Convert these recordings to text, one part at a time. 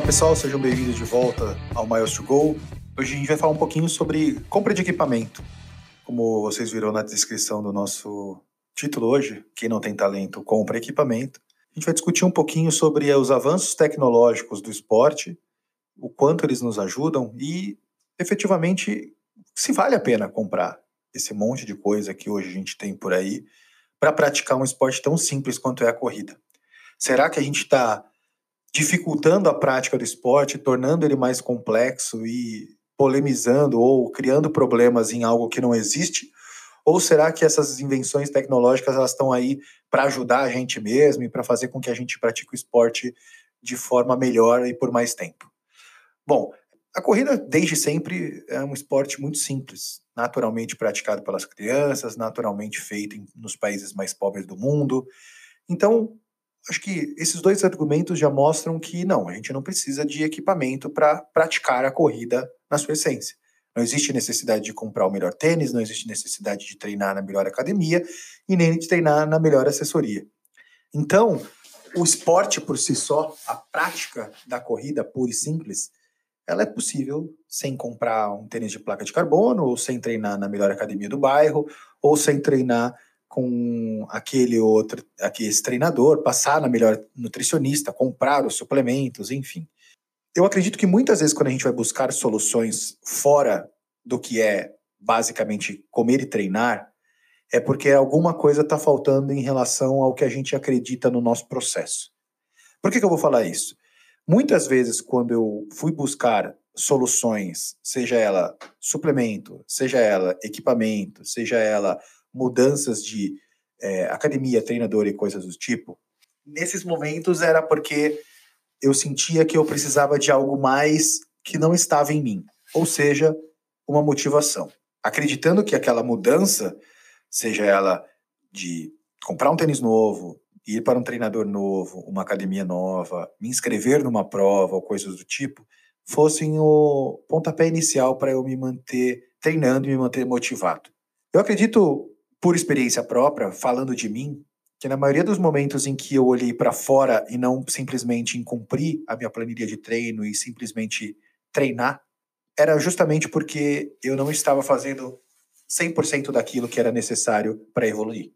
Fala pessoal, sejam bem-vindos de volta ao Miles to Go. Hoje a gente vai falar um pouquinho sobre compra de equipamento. Como vocês viram na descrição do nosso título hoje, quem não tem talento compra equipamento. A gente vai discutir um pouquinho sobre os avanços tecnológicos do esporte, o quanto eles nos ajudam e, efetivamente, se vale a pena comprar esse monte de coisa que hoje a gente tem por aí para praticar um esporte tão simples quanto é a corrida. Será que a gente está dificultando a prática do esporte, tornando ele mais complexo e polemizando ou criando problemas em algo que não existe? Ou será que essas invenções tecnológicas elas estão aí para ajudar a gente mesmo e para fazer com que a gente pratique o esporte de forma melhor e por mais tempo? Bom, a corrida desde sempre é um esporte muito simples, naturalmente praticado pelas crianças, naturalmente feito nos países mais pobres do mundo. Então, acho que esses dois argumentos já mostram que não, a gente não precisa de equipamento para praticar a corrida na sua essência. Não existe necessidade de comprar o melhor tênis, não existe necessidade de treinar na melhor academia e nem de treinar na melhor assessoria. Então, o esporte por si só, a prática da corrida pura e simples, ela é possível sem comprar um tênis de placa de carbono, ou sem treinar na melhor academia do bairro, ou sem treinar com esse treinador, passar na melhor nutricionista, comprar os suplementos, enfim. Eu acredito que muitas vezes quando a gente vai buscar soluções fora do que é basicamente comer e treinar, é porque alguma coisa está faltando em relação ao que a gente acredita no nosso processo. Por que eu vou falar isso? Muitas vezes quando eu fui buscar soluções, seja ela suplemento, seja ela equipamento, seja ela mudanças de academia, treinador e coisas do tipo, nesses momentos era porque eu sentia que eu precisava de algo mais que não estava em mim, ou seja, uma motivação. Acreditando que aquela mudança, seja ela de comprar um tênis novo, ir para um treinador novo, uma academia nova, me inscrever numa prova ou coisas do tipo, fossem o pontapé inicial para eu me manter treinando e me manter motivado. Eu acredito, por experiência própria, falando de mim, que na maioria dos momentos em que eu olhei para fora e não simplesmente em cumprir a minha planilha de treino e simplesmente treinar, era justamente porque eu não estava fazendo 100% daquilo que era necessário para evoluir.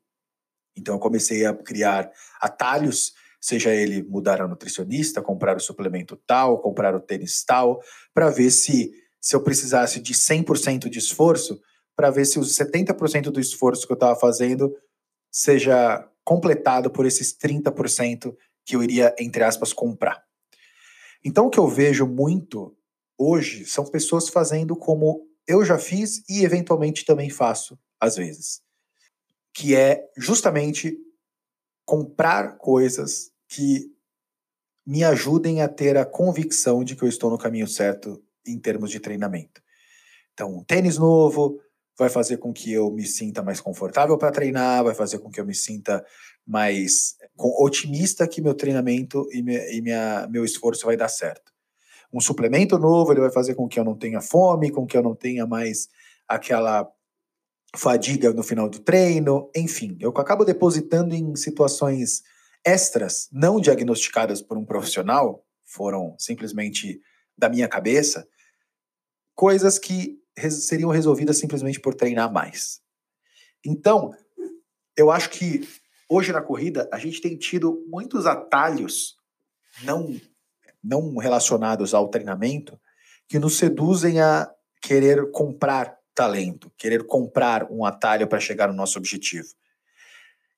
Então eu comecei a criar atalhos, seja ele mudar a nutricionista, comprar o suplemento tal, comprar o tênis tal, para ver se eu precisasse de 100% de esforço, para ver se os 70% do esforço que eu estava fazendo seja completado por esses 30% que eu iria, entre aspas, comprar. Então, o que eu vejo muito hoje são pessoas fazendo como eu já fiz e, eventualmente, também faço, às vezes. Que é justamente comprar coisas que me ajudem a ter a convicção de que eu estou no caminho certo em termos de treinamento. Então, um tênis novo vai fazer com que eu me sinta mais confortável para treinar, vai fazer com que eu me sinta mais otimista que meu treinamento e meu esforço vai dar certo. Um suplemento novo, ele vai fazer com que eu não tenha fome, com que eu não tenha mais aquela fadiga no final do treino, enfim. Eu acabo depositando em situações extras, não diagnosticadas por um profissional, foram simplesmente da minha cabeça, coisas que seriam resolvidas simplesmente por treinar mais. Então, eu acho que hoje na corrida a gente tem tido muitos atalhos não relacionados ao treinamento que nos seduzem a querer comprar talento, querer comprar um atalho para chegar no nosso objetivo.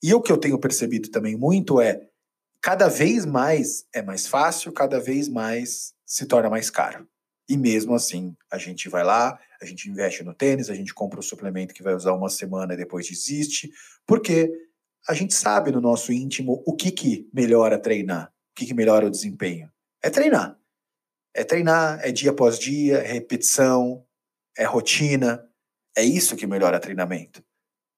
E o que eu tenho percebido também muito é cada vez mais é mais fácil, cada vez mais se torna mais caro. E mesmo assim, a gente vai lá, a gente investe no tênis, a gente compra o suplemento que vai usar uma semana e depois desiste, porque a gente sabe no nosso íntimo o que melhora treinar, o que melhora o desempenho. É treinar. É treinar, é dia após dia, é repetição, é rotina. É isso que melhora treinamento.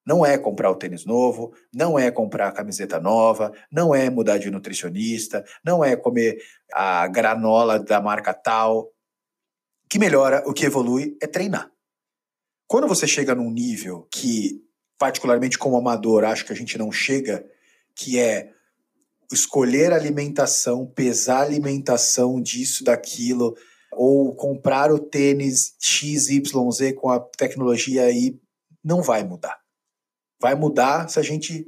Não é comprar o tênis novo, não é comprar a camiseta nova, não é mudar de nutricionista, não é comer a granola da marca tal. O que melhora, o que evolui é treinar. Quando você chega num nível que, particularmente como amador, acho que a gente não chega, que é escolher alimentação, pesar alimentação disso, daquilo, ou comprar o tênis XYZ com a tecnologia aí, não vai mudar. Vai mudar se a gente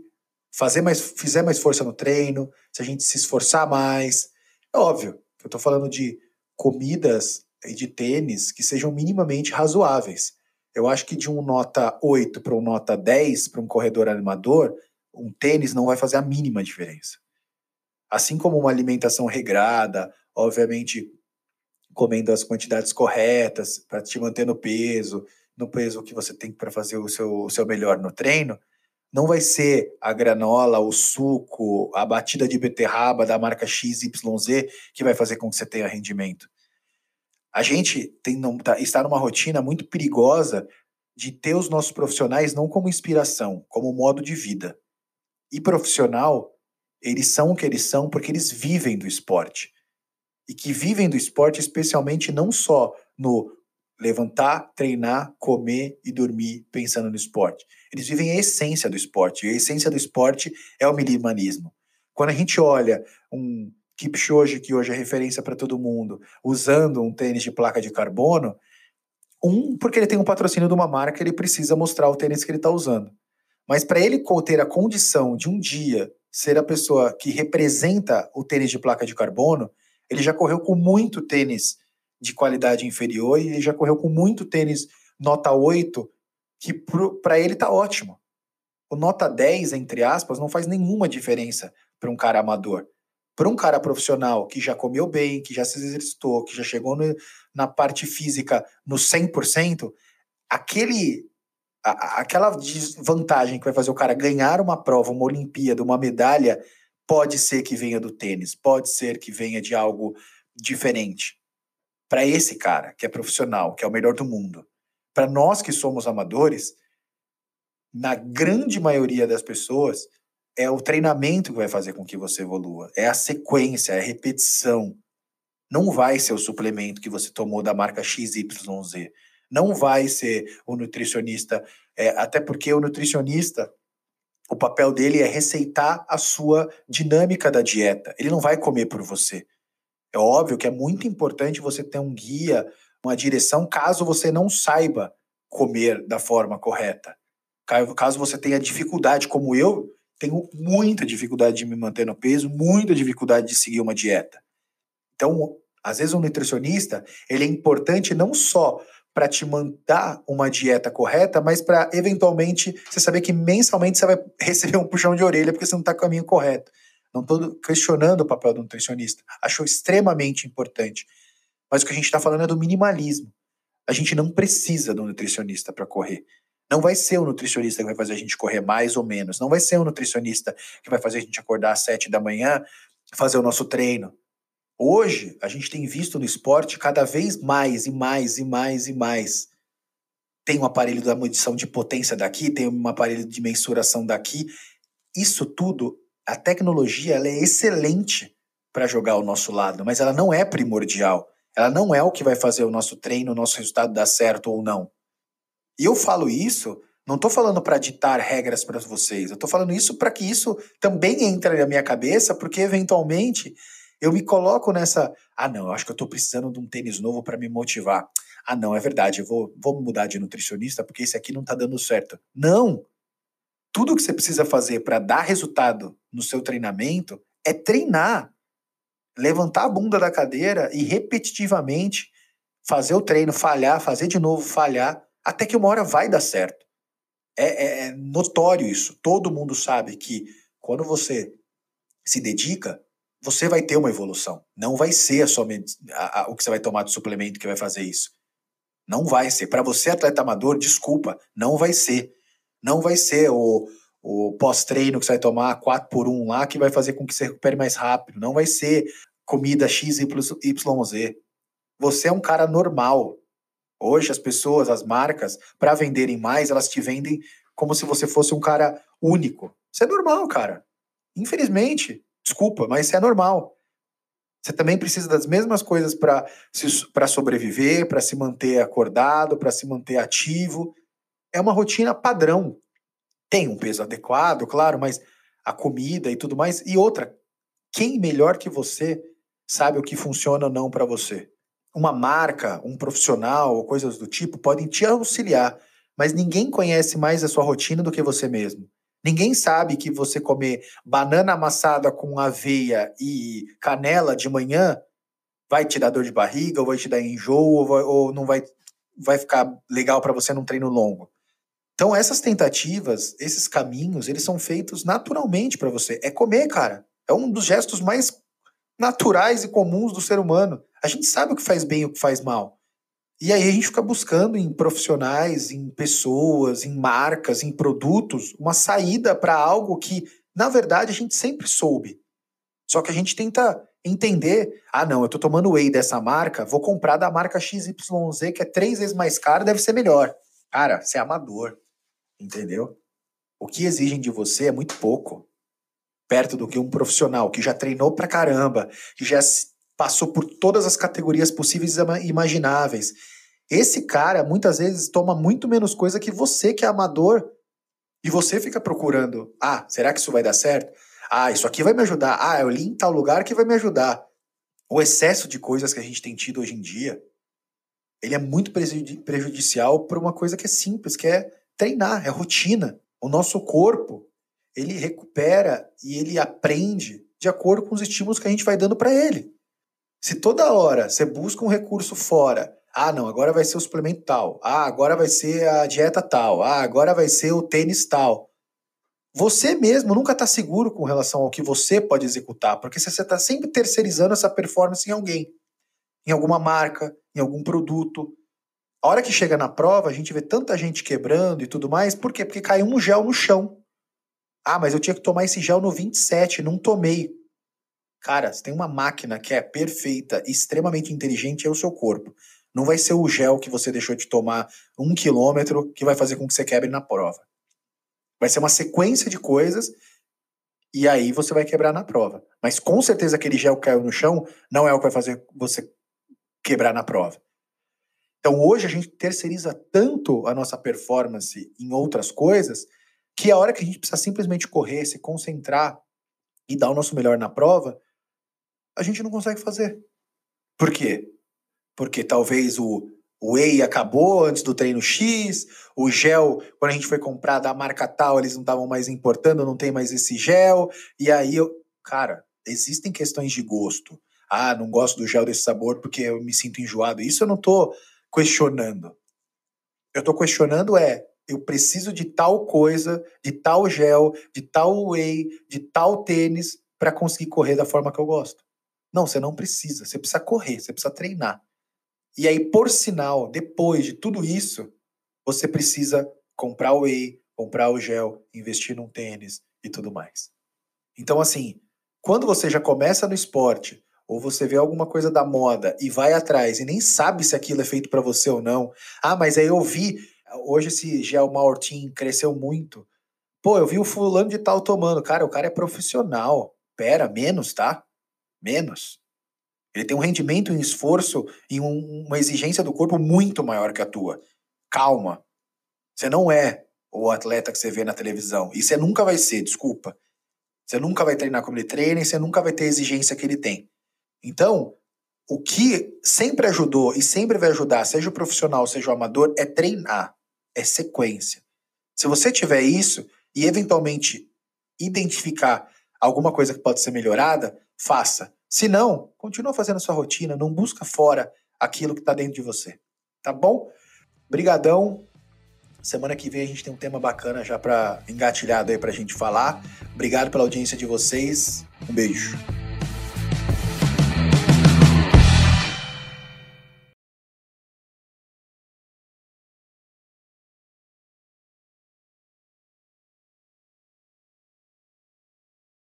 fizer mais força no treino, se a gente se esforçar mais. É óbvio que eu estou falando de comidas e de tênis que sejam minimamente razoáveis. Eu acho que de um nota 8 para um nota 10, para um corredor animador, um tênis não vai fazer a mínima diferença. Assim como uma alimentação regrada, obviamente comendo as quantidades corretas para te manter no peso que você tem para fazer o seu melhor no treino, não vai ser a granola, o suco, a batida de beterraba da marca XYZ que vai fazer com que você tenha rendimento. A gente está numa rotina muito perigosa de ter os nossos profissionais não como inspiração, como modo de vida. E profissional, eles são o que eles são porque eles vivem do esporte. E que vivem do esporte especialmente não só no levantar, treinar, comer e dormir pensando no esporte. Eles vivem a essência do esporte. E a essência do esporte é o minimalismo. Quando a gente olha um Kipchoge, que hoje é referência para todo mundo, usando um tênis de placa de carbono, porque ele tem um patrocínio de uma marca, ele precisa mostrar o tênis que ele está usando. Mas para ele ter a condição de um dia ser a pessoa que representa o tênis de placa de carbono, ele já correu com muito tênis de qualidade inferior e ele já correu com muito tênis nota 8, que para ele está ótimo. O nota 10, entre aspas, não faz nenhuma diferença para um cara amador. Para um cara profissional que já comeu bem, que já se exercitou, que já chegou na parte física no 100%, aquela vantagem que vai fazer o cara ganhar uma prova, uma Olimpíada, uma medalha, pode ser que venha do tênis, pode ser que venha de algo diferente. Para esse cara que é profissional, que é o melhor do mundo, para nós que somos amadores, na grande maioria das pessoas, é o treinamento que vai fazer com que você evolua. É a sequência, é a repetição. Não vai ser o suplemento que você tomou da marca XYZ. Não vai ser o nutricionista. Até porque o nutricionista, o papel dele é receitar a sua dinâmica da dieta. Ele não vai comer por você. É óbvio que é muito importante você ter um guia, uma direção, caso você não saiba comer da forma correta. Caso você tenha dificuldade, como eu, tenho muita dificuldade de me manter no peso, muita dificuldade de seguir uma dieta. Então, às vezes um nutricionista, ele é importante não só para te mandar uma dieta correta, mas para, eventualmente, você saber que mensalmente você vai receber um puxão de orelha porque você não está no caminho correto. Não estou questionando o papel do nutricionista. Acho extremamente importante. Mas o que a gente está falando é do minimalismo. A gente não precisa do nutricionista para correr. Não vai ser o nutricionista que vai fazer a gente correr mais ou menos. Não vai ser o nutricionista que vai fazer a gente acordar às 7 da manhã, fazer o nosso treino. Hoje, a gente tem visto no esporte cada vez mais e mais e mais e mais. Tem um aparelho da medição de potência daqui, tem um aparelho de mensuração daqui. Isso tudo, a tecnologia, ela é excelente para jogar ao nosso lado, mas ela não é primordial. Ela não é o que vai fazer o nosso treino, o nosso resultado dar certo ou não. E eu falo isso, não estou falando para ditar regras para vocês, eu estou falando isso para que isso também entre na minha cabeça, porque eventualmente eu me coloco nessa, não, eu acho que eu estou precisando de um tênis novo para me motivar. Não, é verdade, eu vou mudar de nutricionista porque esse aqui não está dando certo. Não! Tudo que você precisa fazer para dar resultado no seu treinamento é treinar, levantar a bunda da cadeira e repetitivamente fazer o treino, falhar, fazer de novo, falhar, até que uma hora vai dar certo. É notório isso. Todo mundo sabe que quando você se dedica, você vai ter uma evolução. Não vai ser o que você vai tomar de suplemento que vai fazer isso. Não vai ser. Para você, atleta amador, desculpa, não vai ser. Não vai ser o pós-treino que você vai tomar 4x1 lá que vai fazer com que você recupere mais rápido. Não vai ser comida XYZ. Você é um cara normal. Hoje as pessoas, as marcas, para venderem mais, elas te vendem como se você fosse um cara único. Isso é normal, cara. Infelizmente, desculpa, mas isso é normal. Você também precisa das mesmas coisas para sobreviver, para se manter acordado, para se manter ativo. É uma rotina padrão. Tem um peso adequado, claro, mas a comida e tudo mais. E outra, Quem melhor que você sabe o que funciona ou não para você? Uma marca, um profissional ou coisas do tipo podem te auxiliar, mas ninguém conhece mais a sua rotina do que você mesmo. Ninguém sabe que você comer banana amassada com aveia e canela de manhã vai te dar dor de barriga, ou vai te dar enjoo, ou não vai ficar legal para você num treino longo. Então essas tentativas, esses caminhos, eles são feitos naturalmente para você. É comer, cara. É um dos gestos mais naturais e comuns do ser humano. A gente sabe o que faz bem e o que faz mal. E aí a gente fica buscando em profissionais, em pessoas, em marcas, em produtos, uma saída para algo que, na verdade, a gente sempre soube. Só que a gente tenta entender, ah não, eu tô tomando whey dessa marca, vou comprar da marca XYZ, que é 3 vezes mais cara, deve ser melhor. Cara, você é amador, entendeu? O que exigem de você é muito pouco, perto do que um profissional que já treinou pra caramba, que já passou por todas as categorias possíveis e imagináveis. Esse cara, muitas vezes, toma muito menos coisa que você, que é amador. E você fica procurando. Ah, será que isso vai dar certo? Ah, isso aqui vai me ajudar. Ah, eu li em tal lugar que vai me ajudar. O excesso de coisas que a gente tem tido hoje em dia, ele é muito prejudicial para uma coisa que é simples, que é treinar, é rotina. O nosso corpo, ele recupera e ele aprende de acordo com os estímulos que a gente vai dando para ele. Se toda hora você busca um recurso fora, ah não, agora vai ser o suplemento tal, ah, agora vai ser a dieta tal, ah, agora vai ser o tênis tal, você mesmo nunca está seguro com relação ao que você pode executar, porque você está sempre terceirizando essa performance em alguém, em alguma marca, em algum produto. A hora que chega na prova, a gente vê tanta gente quebrando e tudo mais, por quê? Porque caiu um gel no chão. Ah, mas eu tinha que tomar esse gel no 27, não tomei. Cara, você tem uma máquina que é perfeita, extremamente inteligente, é o seu corpo. Não vai ser o gel que você deixou de tomar 1 quilômetro que vai fazer com que você quebre na prova. Vai ser uma sequência de coisas e aí você vai quebrar na prova. Mas com certeza aquele gel que caiu no chão não é o que vai fazer você quebrar na prova. Então hoje a gente terceiriza tanto a nossa performance em outras coisas que a hora que a gente precisa simplesmente correr, se concentrar e dar o nosso melhor na prova, a gente não consegue fazer. Por quê? Porque talvez o whey acabou antes do treino X, o gel, quando a gente foi comprar da marca tal, eles não estavam mais importando, não tem mais esse gel, e aí cara, existem questões de gosto. Ah, não gosto do gel desse sabor porque eu me sinto enjoado. Isso eu não tô questionando. Eu tô questionando eu preciso de tal coisa, de tal gel, de tal whey, de tal tênis para conseguir correr da forma que eu gosto. Não, você não precisa. Você precisa correr, você precisa treinar. E aí, por sinal, depois de tudo isso, você precisa comprar o whey, comprar o gel, investir num tênis e tudo mais. Então, assim, quando você já começa no esporte, ou você vê alguma coisa da moda e vai atrás e nem sabe se aquilo é feito para você ou não. Ah, mas aí eu vi... Hoje esse gel Maltin cresceu muito. Pô, eu vi o fulano de tal tomando. Cara, o cara é profissional. Pera, menos, tá? Menos. Ele tem um rendimento, um esforço e uma exigência do corpo muito maior que a tua. Calma. Você não é o atleta que você vê na televisão. E você nunca vai ser, desculpa. Você nunca vai treinar como ele treina e você nunca vai ter a exigência que ele tem. Então... o que sempre ajudou e sempre vai ajudar, seja o profissional, seja o amador, é treinar, é sequência. Se você tiver isso e eventualmente identificar alguma coisa que pode ser melhorada, faça. Se não, continua fazendo a sua rotina, não busca fora aquilo que está dentro de você, tá bom? Brigadão. Semana que vem a gente tem um tema bacana já para engatilhado aí pra gente falar. Obrigado pela audiência de vocês. Um beijo.